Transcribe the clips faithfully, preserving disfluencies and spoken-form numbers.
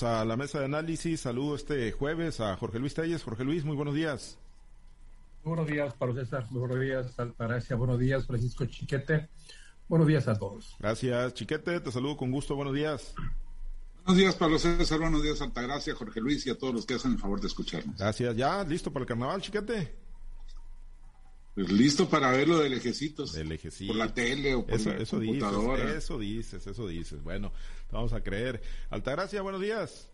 A la mesa de análisis, saludo este jueves a Jorge Luis Telles. Jorge Luis, muy buenos días. Muy buenos días, Pablo César. Muy buenos días, Altagracia. Buenos días, Francisco Chiquete. Buenos días a todos. Gracias, Chiquete. Te saludo con gusto. Buenos días. Buenos días, Pablo César. Buenos días, Altagracia, Jorge Luis y a todos los que hacen el favor de escucharnos. Gracias. ¿Ya listo para el carnaval, Chiquete? Pues listo para verlo de lejecitos. De lejecitos. Por la tele o por eso, la eso computadora. Dices, eso dices, eso dices. Bueno, vamos a creer. Altagracia, buenos días.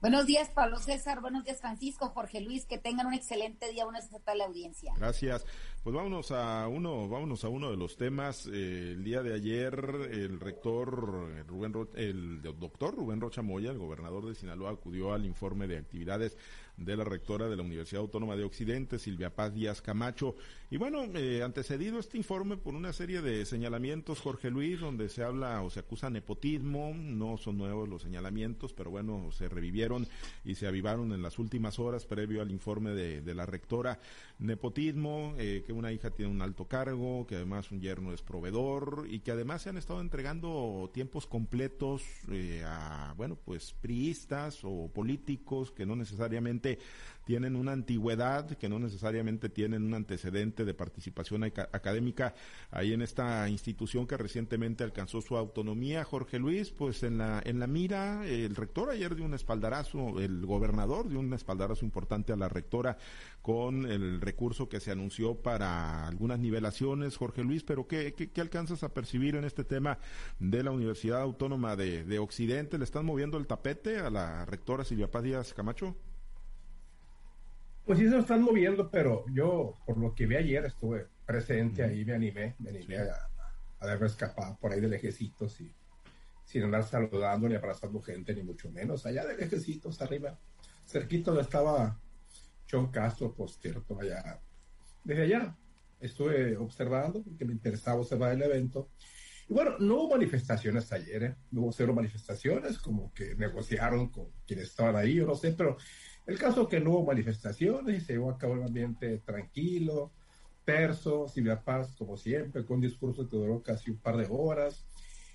Buenos días, Pablo César. Buenos días, Francisco, Jorge Luis. Que tengan un excelente día. Buenas tardes a la audiencia. Gracias. Pues vámonos a uno, vámonos a uno de los temas. Eh, el día de ayer, el rector Rubén, Ro- el doctor Rubén Rocha Moya, el gobernador de Sinaloa, acudió al informe de actividades de la rectora de la Universidad Autónoma de Occidente, Silvia Paz Díaz Camacho. Y bueno, eh, antecedido este informe por una serie de señalamientos, Jorge Luis, donde se habla o se acusa nepotismo. No son nuevos los señalamientos, pero bueno, se revivieron y se avivaron en las últimas horas previo al informe de, de la rectora. Nepotismo, eh, que una hija tiene un alto cargo, que además un yerno es proveedor y que además se han estado entregando tiempos completos eh, a, bueno, pues priistas o políticos que no necesariamente tienen una antigüedad, que no necesariamente tienen un antecedente de participación aca- académica ahí en esta institución que recientemente alcanzó su autonomía. Jorge Luis, pues en la en la mira, el rector ayer dio un espaldarazo, el gobernador dio un espaldarazo importante a la rectora con el recurso que se anunció para algunas nivelaciones, Jorge Luis, pero ¿qué, qué, qué alcanzas a percibir en este tema de la Universidad Autónoma de, de Occidente? ¿Le están moviendo el tapete a la rectora Silvia Paz Díaz Camacho? Pues sí se lo están moviendo, pero yo, por lo que vi ayer, estuve presente uh-huh. ahí, me animé, me animé sí. a, a haberme escapado por ahí de lejecitos y sin andar saludando ni abrazando gente, ni mucho menos. Allá de lejecitos, arriba, cerquito donde estaba Chon Castro, por cierto, allá. Desde allá estuve observando, porque me interesaba observar el evento. Y bueno, no hubo manifestaciones ayer, ¿eh? No hubo cero manifestaciones, como que negociaron con quienes estaban ahí, yo no sé, pero... El caso es que no hubo manifestaciones y se llevó a cabo un ambiente tranquilo, terso, Silvia Paz, como siempre, con un discurso que duró casi un par de horas,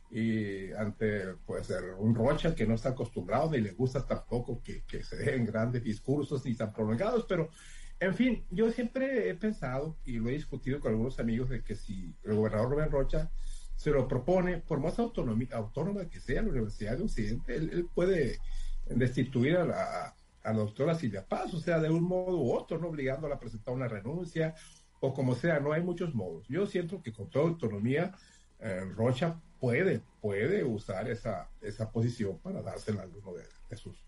y ante pues un Rocha que no está acostumbrado ni le gusta tampoco que, que se den grandes discursos ni tan prolongados, pero en fin, yo siempre he pensado y lo he discutido con algunos amigos de que si el gobernador Rubén Rocha se lo propone, por más autonomía, autónoma que sea la Universidad de Occidente, él, él puede destituir a la a la doctora Silvia Paz, o sea, de un modo u otro, no obligándola a presentar una renuncia, o como sea, no hay muchos modos. Yo siento que con toda autonomía, eh, Rocha puede, puede usar esa, esa posición para dársela a alguno de, de sus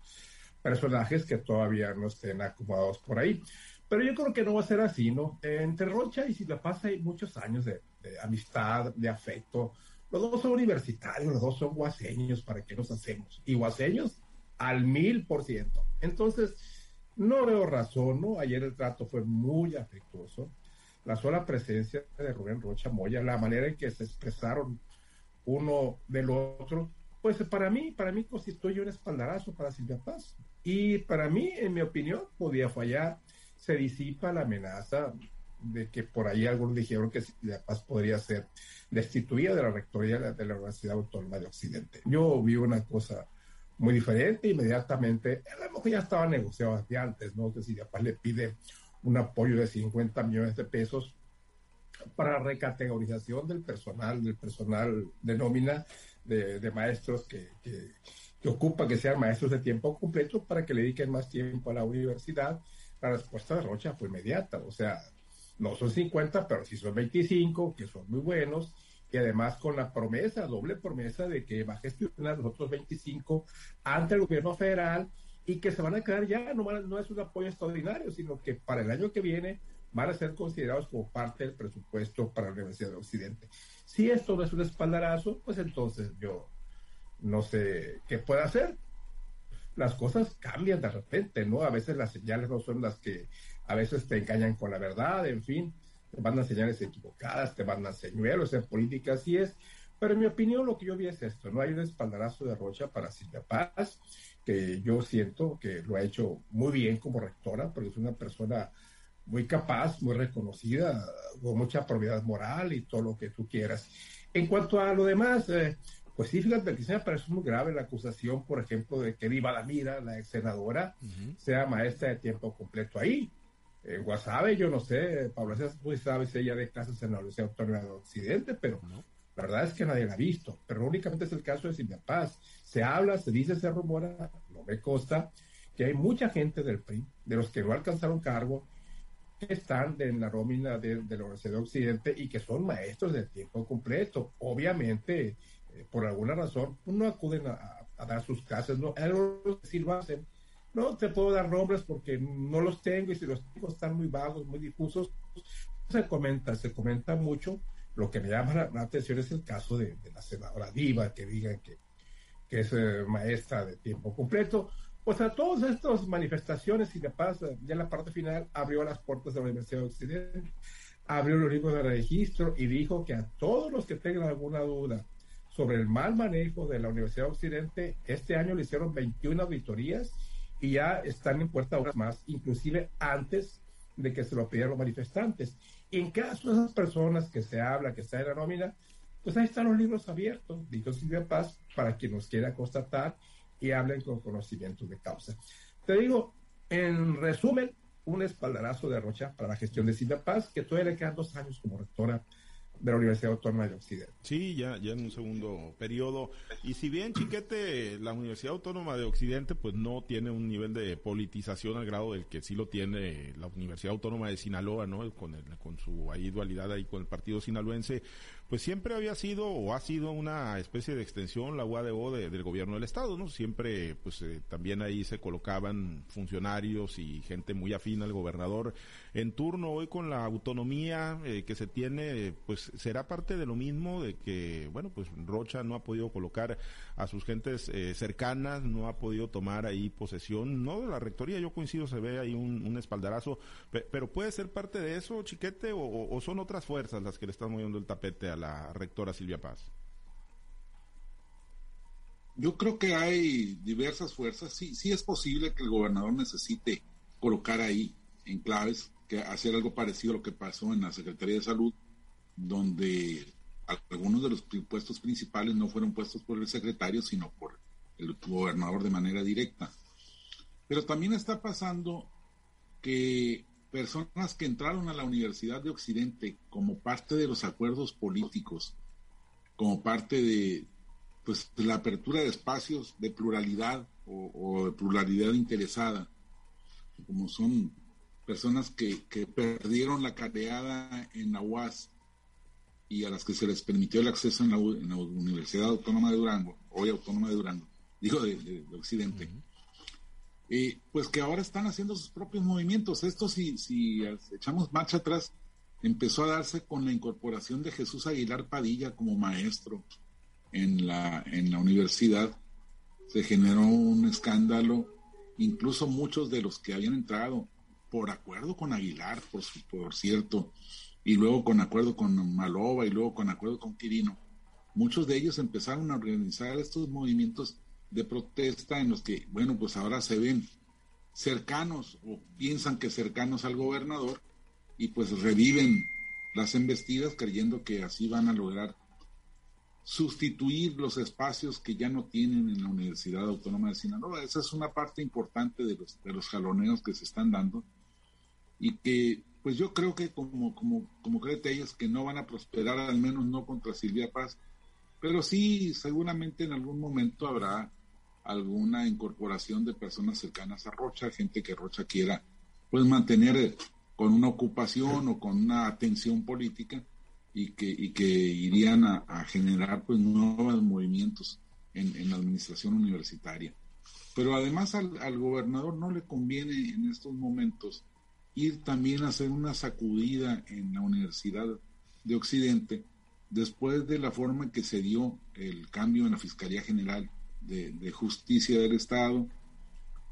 personajes que todavía no estén acomodados por ahí. Pero yo creo que no va a ser así, ¿no? Entre Rocha y Silvia Paz hay muchos años de, de amistad, de afecto. Los dos son universitarios, los dos son huaceños, ¿para qué nos hacemos? Y huaceños al mil por ciento. Entonces, no veo razón, ¿no? Ayer el trato fue muy afectuoso. La sola presencia de Rubén Rocha Moya, la manera en que se expresaron uno del otro, pues para mí, para mí constituye un espaldarazo para Silvia Paz. Y para mí, en mi opinión, podía fallar. Se disipa la amenaza de que por ahí algunos dijeron que Silvia Paz podría ser destituida de la rectoría de la Universidad Autónoma de Occidente. Yo vi una cosa muy diferente, inmediatamente, a lo mejor ya estaba negociado desde antes, ¿no? Que Silvia Paz le pide un apoyo de cincuenta millones de pesos para recategorización del personal, del personal de nómina de, de maestros que, que, que ocupa que sean maestros de tiempo completo para que le dediquen más tiempo a la universidad. La respuesta de Rocha fue inmediata, o sea, no son cincuenta, pero sí son veinticinco, que son muy buenos. Y además con la promesa, doble promesa de que va a gestionar los otros veinticinco ante el gobierno federal y que se van a quedar ya, no, no es un apoyo extraordinario, sino que para el año que viene van a ser considerados como parte del presupuesto para la Universidad de Occidente. Si esto no es un espaldarazo, pues entonces yo no sé qué pueda hacer. Las cosas cambian de repente, ¿no? A veces las señales no son las que, a veces te engañan con la verdad, en fin. Te mandan señales equivocadas, te mandan señuelos en política, así es. Pero en mi opinión lo que yo vi es esto, ¿no? Hay un espaldarazo de Rocha para Silvia Paz, que yo siento que lo ha hecho muy bien como rectora, porque es una persona muy capaz, muy reconocida, con mucha probidad moral y todo lo que tú quieras. En cuanto a lo demás, eh, Pues sí, fíjate, que se me parece muy grave la acusación, por ejemplo, de que Viva la Mira, la ex senadora, uh-huh. sea maestra de tiempo completo ahí. En Guasave, yo no sé, Pablo César, tú sabes, ella de clases en la Universidad Autónoma de Occidente, pero no. La verdad es que nadie la ha visto, pero únicamente es el caso de Cinthia Paz. Se habla, se dice, se rumora, no me consta, que hay mucha gente del P R I, de los que no alcanzaron cargo, que están en la nómina de, de la Universidad Occidente y que son maestros de tiempo completo. Obviamente, eh, por alguna razón, no acuden a, a dar sus clases, no, algo sí lo hacen. No te puedo dar nombres porque no los tengo, y si los tengo están muy vagos, muy difusos. Se comenta, se comenta mucho. Lo que me llama la, la atención es el caso de, de la senadora Diva, que digan que, que es eh, maestra de tiempo completo. O sea, todas estas manifestaciones, y de paso, ya en la parte final, abrió las puertas de la Universidad Occidente, abrió los libros de registro y dijo que a todos los que tengan alguna duda sobre el mal manejo de la Universidad Occidente, este año le hicieron veintiuna auditorías y ya están en puerta horas más, inclusive antes de que se lo pidieran los manifestantes. Y en caso de esas personas que se habla, que está en la nómina, pues ahí están los libros abiertos, dijo Silvia Paz, para quien nos quiera constatar y hablen con conocimiento de causa. Te digo, en resumen, un espaldarazo de Rocha para la gestión de Cinthia Paz, que todavía le quedan dos años como rectora de la Universidad Autónoma de Occidente. Sí, ya, ya en un segundo periodo. Y si bien, Chiquete, la Universidad Autónoma de Occidente pues no tiene un nivel de politización al grado del que sí lo tiene la Universidad Autónoma de Sinaloa, ¿no? Con el, con su ahí dualidad ahí con el partido sinaloense, pues siempre había sido o ha sido una especie de extensión, la U A D O, de, del gobierno del estado, ¿no? Siempre pues eh, también ahí se colocaban funcionarios y gente muy afín al gobernador en turno. Hoy con la autonomía eh, que se tiene, pues será parte de lo mismo, de que, bueno, pues Rocha no ha podido colocar a sus gentes eh, cercanas, no ha podido tomar ahí posesión, no de la rectoría, yo coincido, se ve ahí un, un espaldarazo, pe- pero puede ser parte de eso, Chiquete, o, o son otras fuerzas las que le están moviendo el tapete a la rectora Silvia Paz. Yo creo que hay diversas fuerzas, sí, sí es posible que el gobernador necesite colocar ahí en claves, que hacer algo parecido a lo que pasó en la Secretaría de Salud, donde algunos de los puestos principales no fueron puestos por el secretario, sino por el gobernador de manera directa. Pero también está pasando que personas que entraron a la Universidad de Occidente como parte de los acuerdos políticos, como parte de, pues, de la apertura de espacios de pluralidad o, o de pluralidad interesada, como son personas que, que perdieron la cateada en la U A S, y a las que se les permitió el acceso en la, en la Universidad Autónoma de Durango, hoy Autónoma de Durango, digo de, de, de Occidente, uh-huh. eh, pues que ahora están haciendo sus propios movimientos. Esto, si, si echamos marcha atrás, empezó a darse con la incorporación de Jesús Aguilar Padilla como maestro en la, en la universidad. Se generó un escándalo, incluso muchos de los que habían entrado, por acuerdo con Aguilar, por, su, por cierto, y luego con acuerdo con Maloba, y luego con acuerdo con Quirino, muchos de ellos empezaron a organizar estos movimientos de protesta en los que, bueno, pues ahora se ven cercanos, o piensan que cercanos al gobernador, y pues reviven las embestidas creyendo que así van a lograr sustituir los espacios que ya no tienen en la Universidad Autónoma de Sinaloa. Esa es una parte importante de los, de los jaloneos que se están dando, y que pues yo creo que como, como, como cree Telles, que no van a prosperar, al menos no contra Silvia Paz, pero sí seguramente en algún momento habrá alguna incorporación de personas cercanas a Rocha, gente que Rocha quiera pues mantener con una ocupación o con una atención política, y que, y que irían a, a generar pues nuevos movimientos en, en la administración universitaria. Pero además al, al gobernador no le conviene en estos momentos ir también a hacer una sacudida en la Universidad de Occidente, después de la forma en que se dio el cambio en la Fiscalía General de, de Justicia del Estado,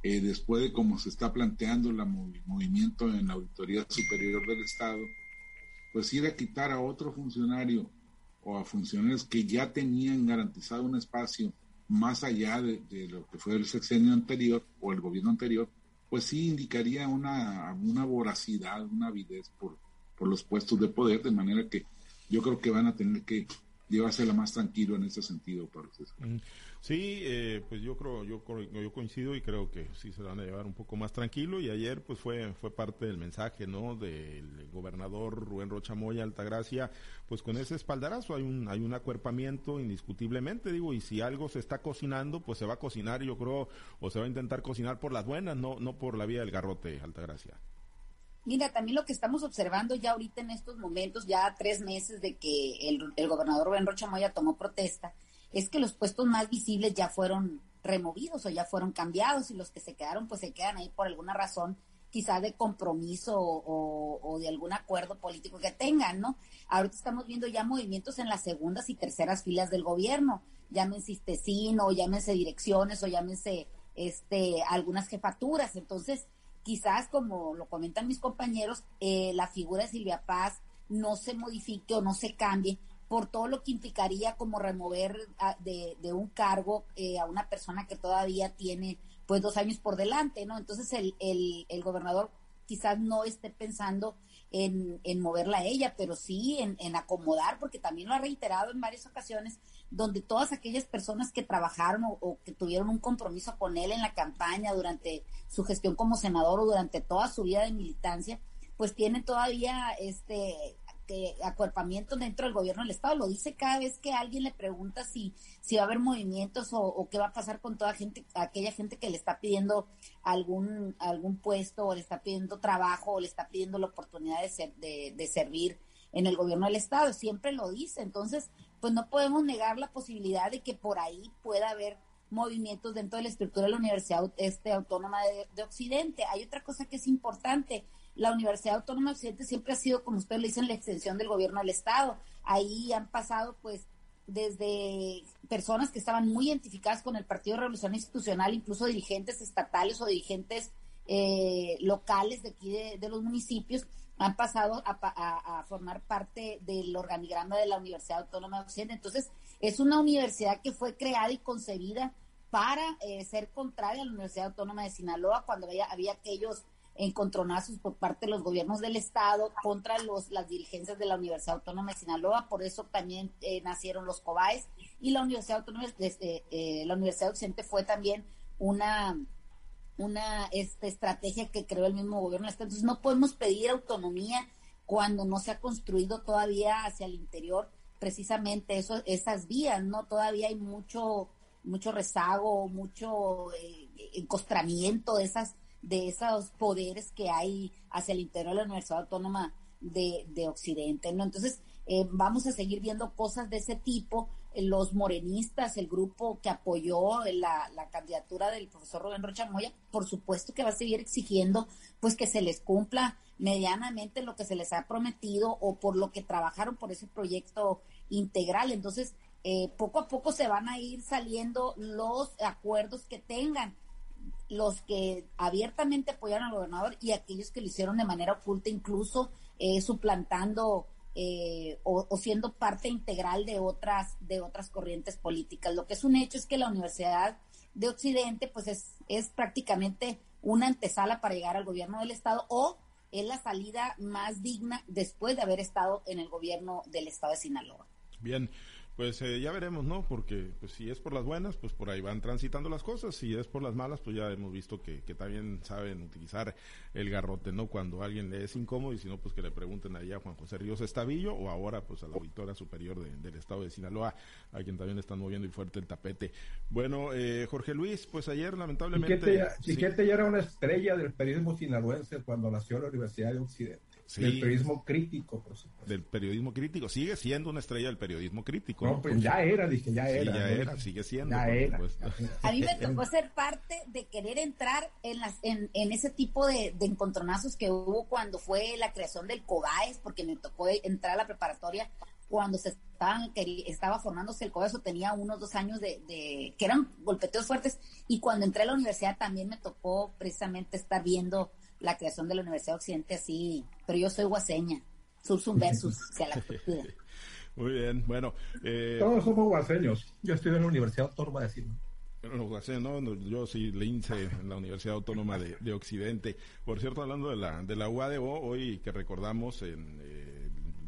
eh, después de cómo se está planteando el mov- movimiento en la Auditoría Superior del Estado, pues ir a quitar a otro funcionario o a funcionarios que ya tenían garantizado un espacio más allá de, de lo que fue el sexenio anterior o el gobierno anterior, pues sí indicaría una, una voracidad, una avidez por, por los puestos de poder, de manera que yo creo que van a tener que llevársela más tranquilo en ese sentido, Pablo César. Sí, eh, pues yo creo, yo yo coincido y creo que sí se la van a llevar un poco más tranquilo, y ayer pues fue fue parte del mensaje, ¿no?, del gobernador Rubén Rocha Moya, Altagracia, pues con ese espaldarazo hay un hay un acuerpamiento indiscutiblemente, digo, y si algo se está cocinando, pues se va a cocinar, yo creo, o se va a intentar cocinar por las buenas, no no por la vía del garrote, Altagracia. Mira, también lo que estamos observando ya ahorita en estos momentos, ya tres meses de que el, el gobernador Rubén Rocha Moya tomó protesta, es que los puestos más visibles ya fueron removidos o ya fueron cambiados, y los que se quedaron pues se quedan ahí por alguna razón, quizá de compromiso o, o, o de algún acuerdo político que tengan, ¿no? Ahorita estamos viendo ya movimientos en las segundas y terceras filas del gobierno, llámense Istecino, o llámense direcciones, o llámense este, algunas jefaturas, entonces... Quizás, como lo comentan mis compañeros, eh, la figura de Silvia Paz no se modifique o no se cambie por todo lo que implicaría como remover a, de, de un cargo eh, a una persona que todavía tiene pues dos años por delante, ¿no? Entonces el, el, el gobernador quizás no esté pensando en, en moverla a ella, pero sí en, en acomodar, porque también lo ha reiterado en varias ocasiones, donde todas aquellas personas que trabajaron o, o que tuvieron un compromiso con él en la campaña durante su gestión como senador o durante toda su vida de militancia, pues tienen todavía este que, acuerpamiento dentro del gobierno del Estado. Lo dice cada vez que alguien le pregunta si, si va a haber movimientos o, o qué va a pasar con toda gente, aquella gente que le está pidiendo algún, algún puesto, o le está pidiendo trabajo, o le está pidiendo la oportunidad de, ser, de, de servir en el gobierno del Estado. Siempre lo dice. Entonces, pues no podemos negar la posibilidad de que por ahí pueda haber movimientos dentro de la estructura de la Universidad este, Autónoma de, de Occidente. Hay otra cosa que es importante. La Universidad Autónoma de Occidente siempre ha sido, como ustedes le dicen, la extensión del gobierno del Estado. Ahí han pasado, pues, desde personas que estaban muy identificadas con el Partido de Revolución Institucional, incluso dirigentes estatales o dirigentes eh, locales de aquí de, de los municipios, han pasado a, a, a formar parte del organigrama de la Universidad Autónoma de Occidente. Entonces, es una universidad que fue creada y concebida para eh, ser contraria a la Universidad Autónoma de Sinaloa, cuando había, había aquellos encontronazos por parte de los gobiernos del Estado contra los, las dirigencias de la Universidad Autónoma de Sinaloa. Por eso también eh, nacieron los COBAES, y la Universidad Autónoma desde, eh, la Universidad Occidente fue también una... una este, estrategia que creó el mismo gobierno. Entonces no podemos pedir autonomía cuando no se ha construido todavía hacia el interior precisamente eso, esas vías, ¿no? Todavía hay mucho mucho rezago, mucho eh, encostramiento de esas de esos poderes que hay hacia el interior de la Universidad Autónoma de, de Occidente, ¿no? Entonces eh, vamos a seguir viendo cosas de ese tipo. Los morenistas, el grupo que apoyó la, la candidatura del profesor Rubén Rocha Moya, por supuesto que va a seguir exigiendo pues que se les cumpla medianamente lo que se les ha prometido o por lo que trabajaron por ese proyecto integral. Entonces, eh, poco a poco se van a ir saliendo los acuerdos que tengan los que abiertamente apoyaron al gobernador y aquellos que lo hicieron de manera oculta, incluso eh, suplantando... Eh, o, o siendo parte integral de otras de otras corrientes políticas. Lo que es un hecho es que la Universidad de Occidente pues es, es prácticamente una antesala para llegar al gobierno del Estado, o es la salida más digna después de haber estado en el gobierno del Estado de Sinaloa. Bien, pues eh, ya veremos, ¿no? Porque pues, si es por las buenas, pues por ahí van transitando las cosas, si es por las malas, pues ya hemos visto que, que también saben utilizar el garrote, ¿no? Cuando a alguien le es incómodo, y si no, pues que le pregunten ahí a Juan José Ríos Estabillo, o ahora pues a la Auditora Superior de, del Estado de Sinaloa, a quien también le están moviendo y fuerte el tapete. Bueno, eh, Jorge Luis, pues ayer lamentablemente... Chiquete ya, Chiquete sí. ya era una estrella del periodismo sinaloense cuando nació la Universidad de Occidente. Sí, del periodismo crítico, por supuesto. Del periodismo crítico, sigue siendo una estrella del periodismo crítico. No, ¿no? Pues ya era, dije, ya era. Sí, ya ¿no? era, sigue siendo. Ya era, ya era. A mí me tocó ser parte de querer entrar en las en, en ese tipo de, de encontronazos que hubo cuando fue la creación del COBAES, porque me tocó entrar a la preparatoria cuando se estaban estaba formándose el COBAES, o tenía unos dos años de, de que eran golpeteos fuertes, y cuando entré a la universidad también me tocó precisamente estar viendo la creación de la Universidad Occidente así, pero yo soy guaseña, sursum versus, sea la cultura. Muy bien, bueno. Eh, Todos somos guaseños, yo estoy en la Universidad Autónoma de Sinaloa. Los guaseños, no, no, yo sí, le INSE, en la Universidad Autónoma de, de Occidente. Por cierto, hablando de la de la U A D O, hoy que recordamos en... Eh,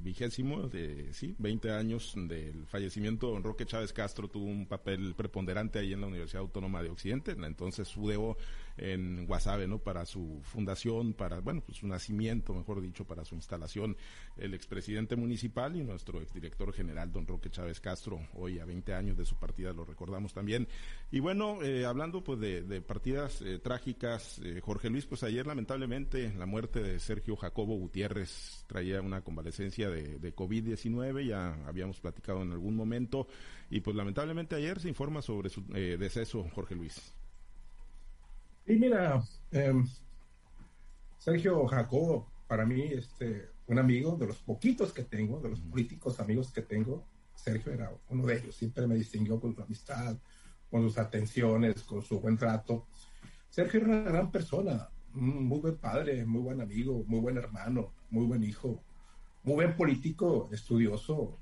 vigésimo, de, sí, veinte años del fallecimiento de don Roque Chávez Castro, tuvo un papel preponderante ahí en la Universidad Autónoma de Occidente, en la entonces U D O en Guasave, ¿no? Para su fundación, para, bueno, pues su nacimiento, mejor dicho, para su instalación, el expresidente municipal y nuestro exdirector general, don Roque Chávez Castro, hoy a veinte años de su partida, lo recordamos también. Y bueno, eh, hablando pues de, de partidas eh, trágicas, eh, Jorge Luis, pues ayer lamentablemente la muerte de Sergio Jacobo Gutiérrez, traía una convalecencia de, de COVID diecinueve, ya habíamos platicado en algún momento, y pues lamentablemente ayer se informa sobre su eh, deceso, Jorge Luis. Y mira, eh, Sergio Jacobo, para mí, este, un amigo de los poquitos que tengo, de los políticos amigos que tengo, Sergio era uno de ellos, siempre me distinguió con su amistad, con sus atenciones, con su buen trato. Sergio era una gran persona, muy buen padre, muy buen amigo, muy buen hermano, muy buen hijo, muy buen político, estudioso,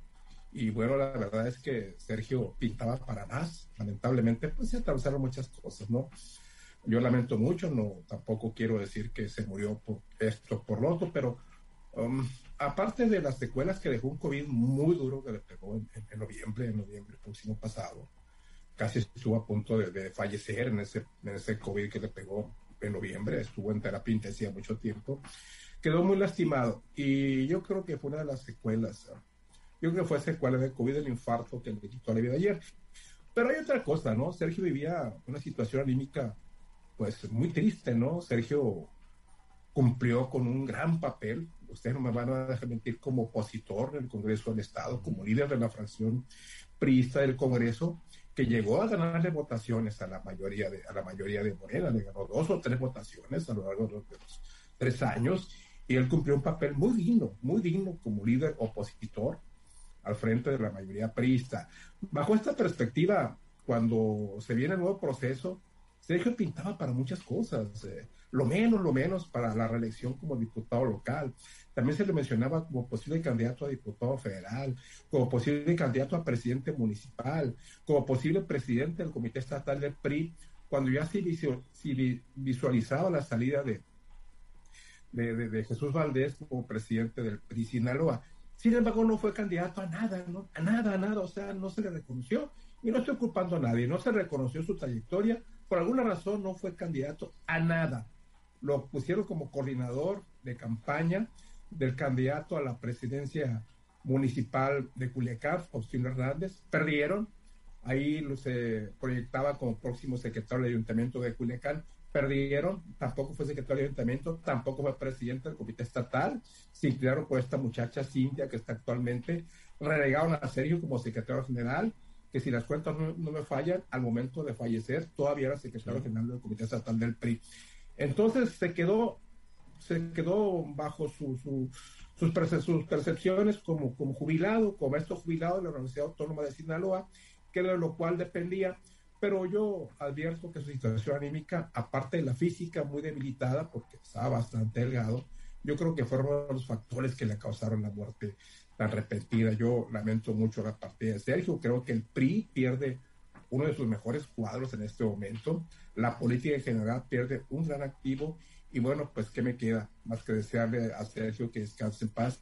y bueno, la verdad es que Sergio pintaba para más. Lamentablemente, pues se atravesaron muchas cosas, ¿no? Yo lamento mucho, no, tampoco quiero decir que se murió por esto, por lo otro, pero um, aparte de las secuelas que dejó un COVID muy duro que le pegó en, en, en noviembre, en noviembre próximo pasado, casi estuvo a punto de, de fallecer en ese, en ese COVID que le pegó en noviembre, estuvo en terapia intensiva mucho tiempo, quedó muy lastimado, y yo creo que fue una de las secuelas, yo creo que fue secuela del COVID, el infarto que le quitó la vida ayer. Pero hay otra cosa, ¿no? Sergio vivía una situación anímica, pues, muy triste, ¿no? Sergio cumplió con un gran papel, ustedes no me van a dejar mentir, como opositor del Congreso del Estado, como líder de la fracción priista del Congreso, que llegó a ganarle votaciones a la mayoría de, a la mayoría de Morena, le ganó dos o tres votaciones a lo largo de los, de los tres años, y él cumplió un papel muy digno, muy digno como líder opositor al frente de la mayoría priista. Bajo esta perspectiva, cuando se viene el nuevo proceso, Sergio pintaba para muchas cosas, eh, lo menos, lo menos para la reelección como diputado local. También se le mencionaba como posible candidato a diputado federal, como posible candidato a presidente municipal, como posible presidente del Comité Estatal del P R I, cuando ya se visualizaba la salida de, de, de, de Jesús Valdés como presidente del P R I Sinaloa. Sin embargo, no fue candidato a nada, ¿no? A nada, a nada, o sea, no se le reconoció, y no estoy culpando a nadie, no se reconoció su trayectoria. Por alguna razón no fue candidato a nada. Lo pusieron como coordinador de campaña del candidato a la presidencia municipal de Culiacán, Faustino Hernández. Perdieron. Ahí se proyectaba como próximo secretario del Ayuntamiento de Culiacán. Perdieron. Tampoco fue secretario del Ayuntamiento. Tampoco fue presidente del Comité Estatal. Se inclinaron por esta muchacha, Cinthia, que está actualmente. Relegaron a Sergio como secretario general, que si las cuentas no, no me fallan, al momento de fallecer todavía era secretario general del Comité Estatal del P R I. Entonces se quedó, se quedó bajo su, su, sus, perce, sus percepciones como, como jubilado, como esto jubilado de la Universidad Autónoma de Sinaloa, que de lo cual dependía. Pero yo advierto que su situación anímica, aparte de la física muy debilitada, porque estaba bastante delgado, yo creo que fueron los factores que le causaron la muerte tan repentina. Yo lamento mucho la partida de Sergio. Creo que el P R I pierde uno de sus mejores cuadros en este momento. La política en general pierde un gran activo. Y bueno, pues, ¿qué me queda más que desearle a Sergio que descanse en paz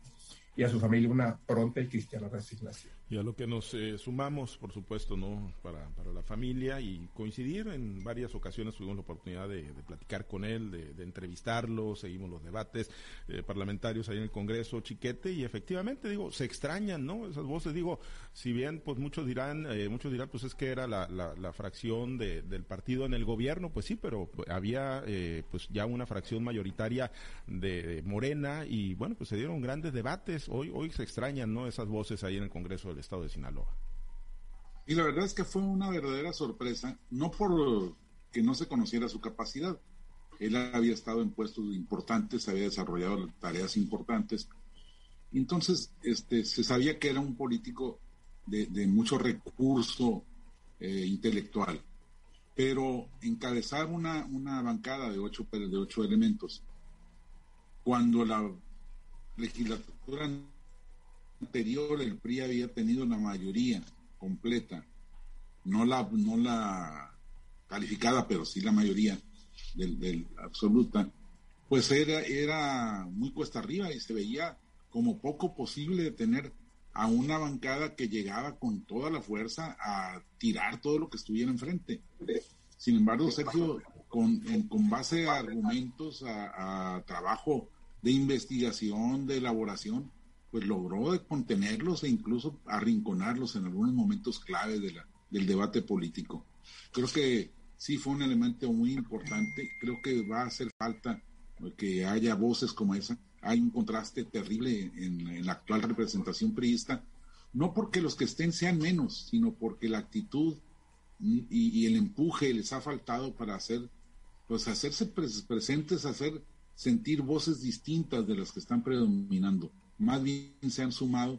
y a su familia una pronta y cristiana resignación? Y a lo que nos eh, sumamos, por supuesto, ¿no? Para, para la familia, y coincidir en varias ocasiones, tuvimos la oportunidad de, de platicar con él, de, de entrevistarlo, seguimos los debates eh, parlamentarios ahí en el Congreso, Chiquete, y efectivamente, digo, se extrañan, ¿no? Esas voces, digo, si bien, pues muchos dirán, eh, muchos dirán, pues es que era la, la, la fracción de, del partido en el gobierno, pues sí, pero había eh, pues ya una fracción mayoritaria de, de Morena, y bueno, pues se dieron grandes debates, hoy, hoy se extrañan, ¿no? Esas voces ahí en el Congreso del Estado de Sinaloa. Y la verdad es que fue una verdadera sorpresa, no por que no se conociera su capacidad. Él había estado en puestos importantes, había desarrollado tareas importantes. Entonces, este, se sabía que era un político de, de mucho recurso eh, intelectual, pero encabezar una, una bancada de ocho, de ocho elementos, cuando la legislatura anterior, el P R I había tenido la mayoría completa, no la no la calificada, pero sí la mayoría del, del absoluta, pues era, era muy cuesta arriba, y se veía como poco posible de tener a una bancada que llegaba con toda la fuerza a tirar todo lo que estuviera enfrente. Sin embargo, Sergio, con, con base a argumentos, a, a trabajo de investigación, de elaboración, pues logró contenerlos e incluso arrinconarlos en algunos momentos clave de la, del debate político. Creo que sí fue un elemento muy importante. Creo que va a hacer falta que haya voces como esa. Hay un contraste terrible en, en la actual representación priista, no porque los que estén sean menos, sino porque la actitud y, y el empuje les ha faltado para hacer, pues hacerse pres- presentes, hacer sentir voces distintas de las que están predominando. Más bien se han sumado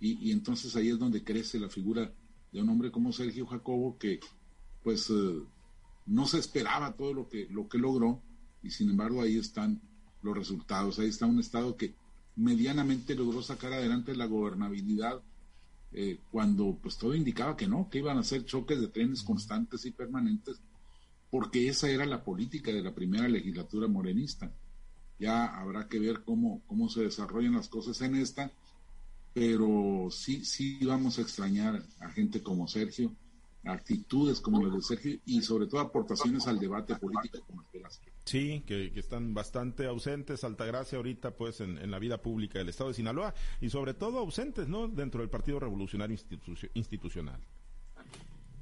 y, y entonces ahí es donde crece la figura de un hombre como Sergio Jacobo, que pues eh, no se esperaba todo lo que, lo que logró, y sin embargo ahí están los resultados. Ahí está un estado que medianamente logró sacar adelante la gobernabilidad eh, cuando pues todo indicaba que no, que iban a ser choques de trenes constantes y permanentes, porque esa era la política de la primera legislatura morenista. Ya habrá que ver cómo, cómo se desarrollan las cosas en esta, pero sí, sí vamos a extrañar a gente como Sergio, actitudes como las de Sergio y sobre todo aportaciones al debate político como el que las... Sí, que, que están bastante ausentes, Altagracia, ahorita pues en, en la vida pública del estado de Sinaloa y sobre todo ausentes, ¿no?, dentro del Partido Revolucionario Institu- Institucional.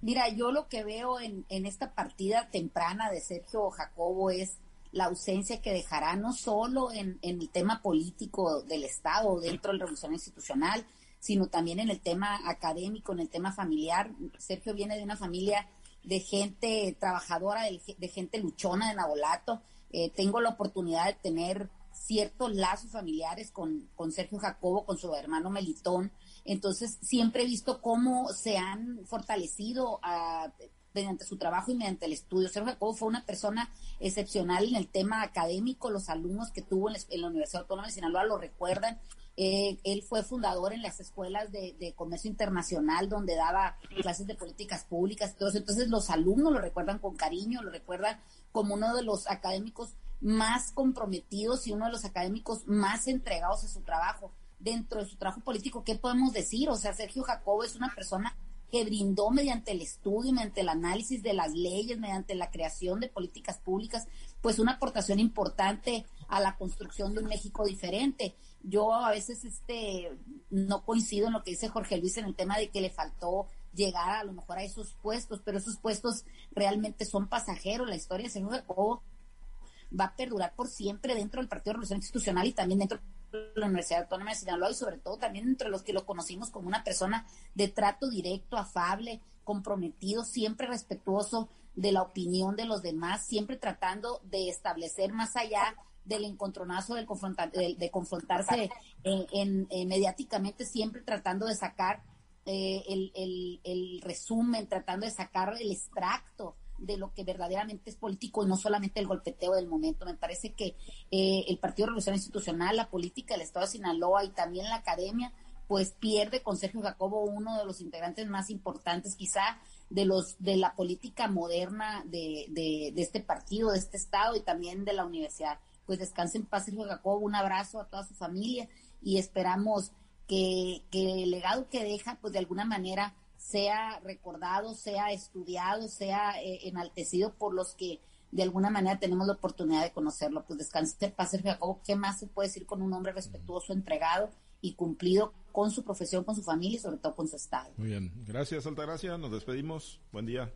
Mira, yo lo que veo en, en esta partida temprana de Sergio Jacobo es la ausencia que dejará no solo en, en el tema político del Estado dentro de la revolución institucional, sino también en el tema académico, en el tema familiar. Sergio viene de una familia de gente trabajadora, de, de gente luchona de Navolato. Eh, tengo la oportunidad de tener ciertos lazos familiares con, con Sergio Jacobo, con su hermano Melitón. Entonces, siempre he visto cómo se han fortalecido a... mediante su trabajo y mediante el estudio. Sergio Jacobo fue una persona excepcional en el tema académico. Los alumnos que tuvo en la Universidad Autónoma de Sinaloa lo recuerdan. Eh, él fue fundador en las escuelas de, de comercio internacional, donde daba clases de políticas públicas. Todo eso. Entonces los alumnos lo recuerdan con cariño, lo recuerdan como uno de los académicos más comprometidos y uno de los académicos más entregados a su trabajo. Dentro de su trabajo político, ¿qué podemos decir? O sea, Sergio Jacobo es una persona que brindó mediante el estudio, mediante el análisis de las leyes, mediante la creación de políticas públicas, pues una aportación importante a la construcción de un México diferente. Yo a veces este no coincido en lo que dice Jorge Luis en el tema de que le faltó llegar a lo mejor a esos puestos, pero esos puestos realmente son pasajeros. La historia de Sergio Jacobo va a perdurar por siempre dentro del Partido de Revolución Institucional y también dentro la Universidad Autónoma de Sinaloa y sobre todo también entre los que lo conocimos como una persona de trato directo, afable, comprometido, siempre respetuoso de la opinión de los demás, siempre tratando de establecer más allá del encontronazo, del confrontar, de, de confrontarse eh, en, eh, mediáticamente, siempre tratando de sacar eh, el, el, el resumen, tratando de sacar el extracto de lo que verdaderamente es político y no solamente el golpeteo del momento. Me parece que eh, el Partido Revolucionario Institucional, la política del Estado de Sinaloa y también la academia, pues pierde con Sergio Jacobo uno de los integrantes más importantes quizá de los de la política moderna de, de, de este partido, de este estado y también de la universidad. Pues descanse en paz Sergio Jacobo, un abrazo a toda su familia y esperamos que, que el legado que deja pues de alguna manera sea recordado, sea estudiado, sea eh, enaltecido por los que de alguna manera tenemos la oportunidad de conocerlo. Pues descanse en paz, Sergio Jacobo. ¿Qué más se puede decir con un hombre respetuoso, entregado y cumplido con su profesión, con su familia y sobre todo con su estado? Muy bien, gracias Altagracia, nos despedimos, buen día.